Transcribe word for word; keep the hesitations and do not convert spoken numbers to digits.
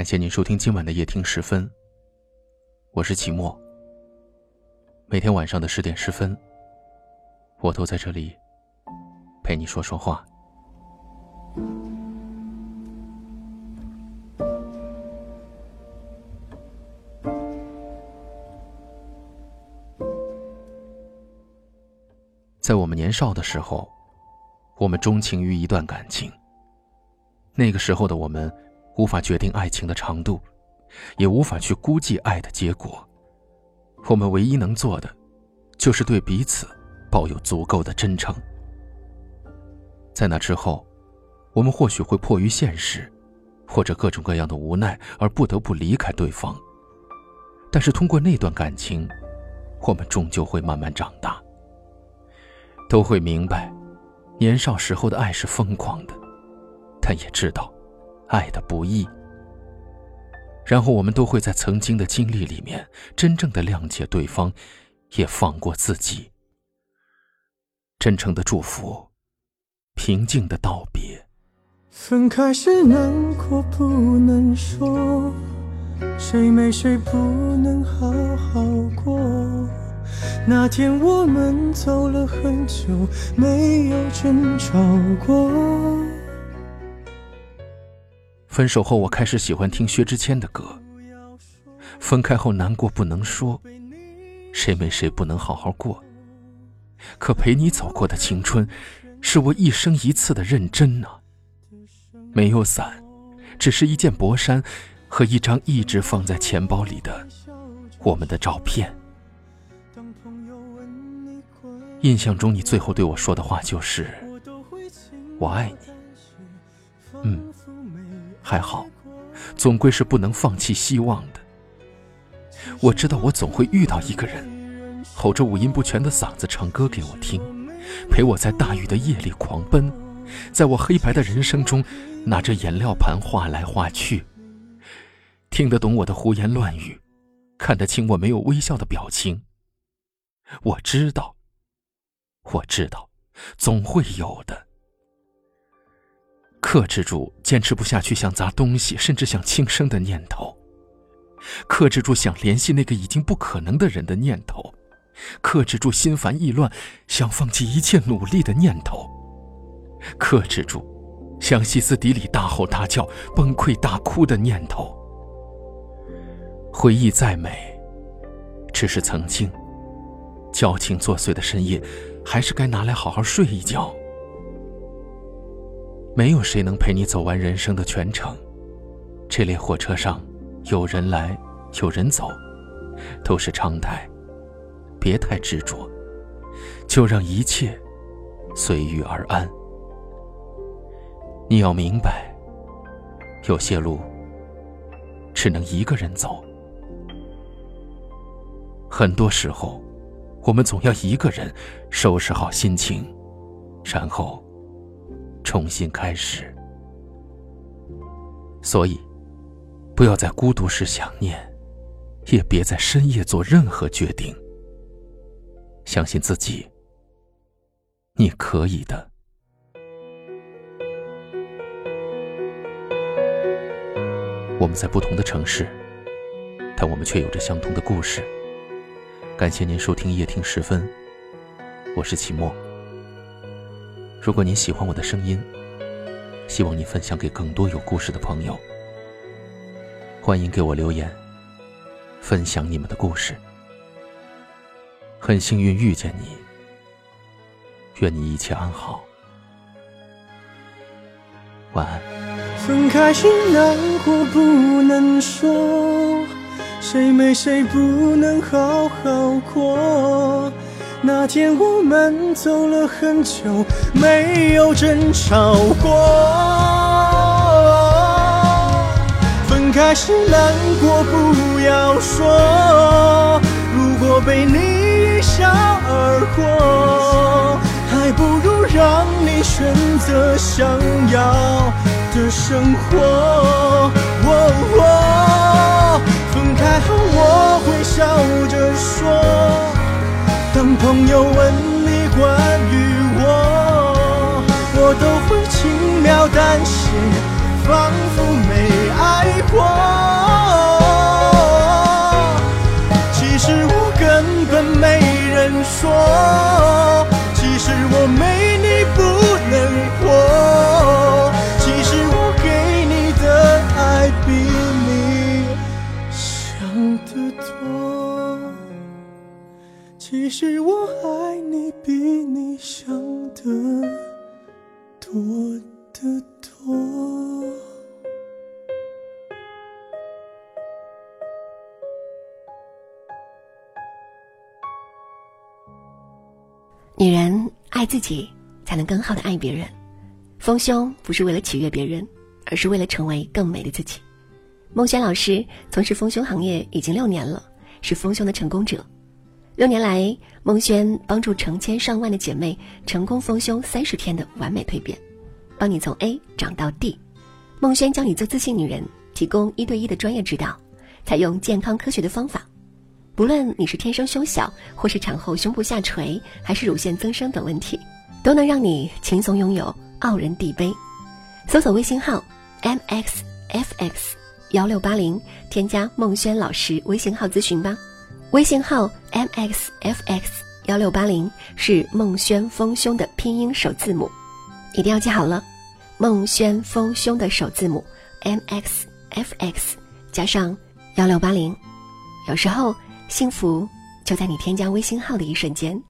感谢您收听今晚的夜听十分，我是齐墨。每天晚上的十点十分，我都在这里陪你说说话。在我们年少的时候，我们钟情于一段感情。那个时候的我们无法决定爱情的长度，也无法去估计爱的结果。我们唯一能做的，就是对彼此抱有足够的真诚。在那之后，我们或许会迫于现实，或者各种各样的无奈而不得不离开对方。但是通过那段感情，我们终究会慢慢长大，都会明白，年少时候的爱是疯狂的，但也知道爱的不易。然后我们都会在曾经的经历里面真正的谅解对方，也放过自己。真诚的祝福，平静的道别。分开时难过不能说，谁没谁不能好好过。那天我们走了很久，没有争吵过。分手后我开始喜欢听薛之谦的歌。分开后难过不能说，谁没谁不能好好过。可陪你走过的青春，是我一生一次的认真啊。没有伞，只是一件薄衫和一张一直放在钱包里的我们的照片。印象中你最后对我说的话就是，我爱你。嗯，还好，总归是不能放弃希望的。我知道我总会遇到一个人，吼着五音不全的嗓子唱歌给我听，陪我在大雨的夜里狂奔，在我黑白的人生中拿着颜料盘画来画去，听得懂我的胡言乱语，看得清我没有微笑的表情。我知道我知道，总会有的。克制住坚持不下去想砸东西甚至想轻生的念头，克制住想联系那个已经不可能的人的念头，克制住心烦意乱想放弃一切努力的念头，克制住想歇斯底里大吼大叫崩溃大哭的念头。回忆再美，只是曾经。矫情作祟的深夜，还是该拿来好好睡一觉。没有谁能陪你走完人生的全程，这列火车上有人来有人走，都是常态。别太执着，就让一切随遇而安。你要明白，有些路只能一个人走。很多时候我们总要一个人收拾好心情，然后重新开始。所以不要在孤独时想念，也别在深夜做任何决定。相信自己，你可以的。我们在不同的城市，但我们却有着相同的故事。感谢您收听夜听十分，我是齐墨。如果您喜欢我的声音，希望您分享给更多有故事的朋友。欢迎给我留言，分享你们的故事。很幸运遇见你，愿你一切安好，晚安。分开时难过不能说，谁没谁不能好好过。那天我们走了很久，没有争吵过。分开时难过不要说，如果被你一笑而过，还不如让你选择想要的生活。哦哦，分开后我会笑着说，当朋友问你关于我，我都会轻描淡写，仿佛没爱过。女人爱自己，才能更好的爱别人。丰胸不是为了取悦别人，而是为了成为更美的自己。孟轩老师从事丰胸行业已经六年了，是丰胸的成功者。六年来，孟轩帮助成千上万的姐妹成功丰胸三十天的完美蜕变，帮你从 A 长到 D。孟轩教你做自信女人，提供一对一的专业指导，采用健康科学的方法。不论你是天生胸小，或是产后胸部下垂，还是乳腺增生等问题，都能让你轻松拥有傲人地杯。搜索微信号 M X F X 一六八零， 添加孟轩老师微信号咨询吧。微信号 M X F X 一六八零 是孟轩丰胸的拼音首字母，一定要记好了。孟轩丰胸的首字母 M X F X 加上一六八零。有时候幸福就在你添加微信号的一瞬间。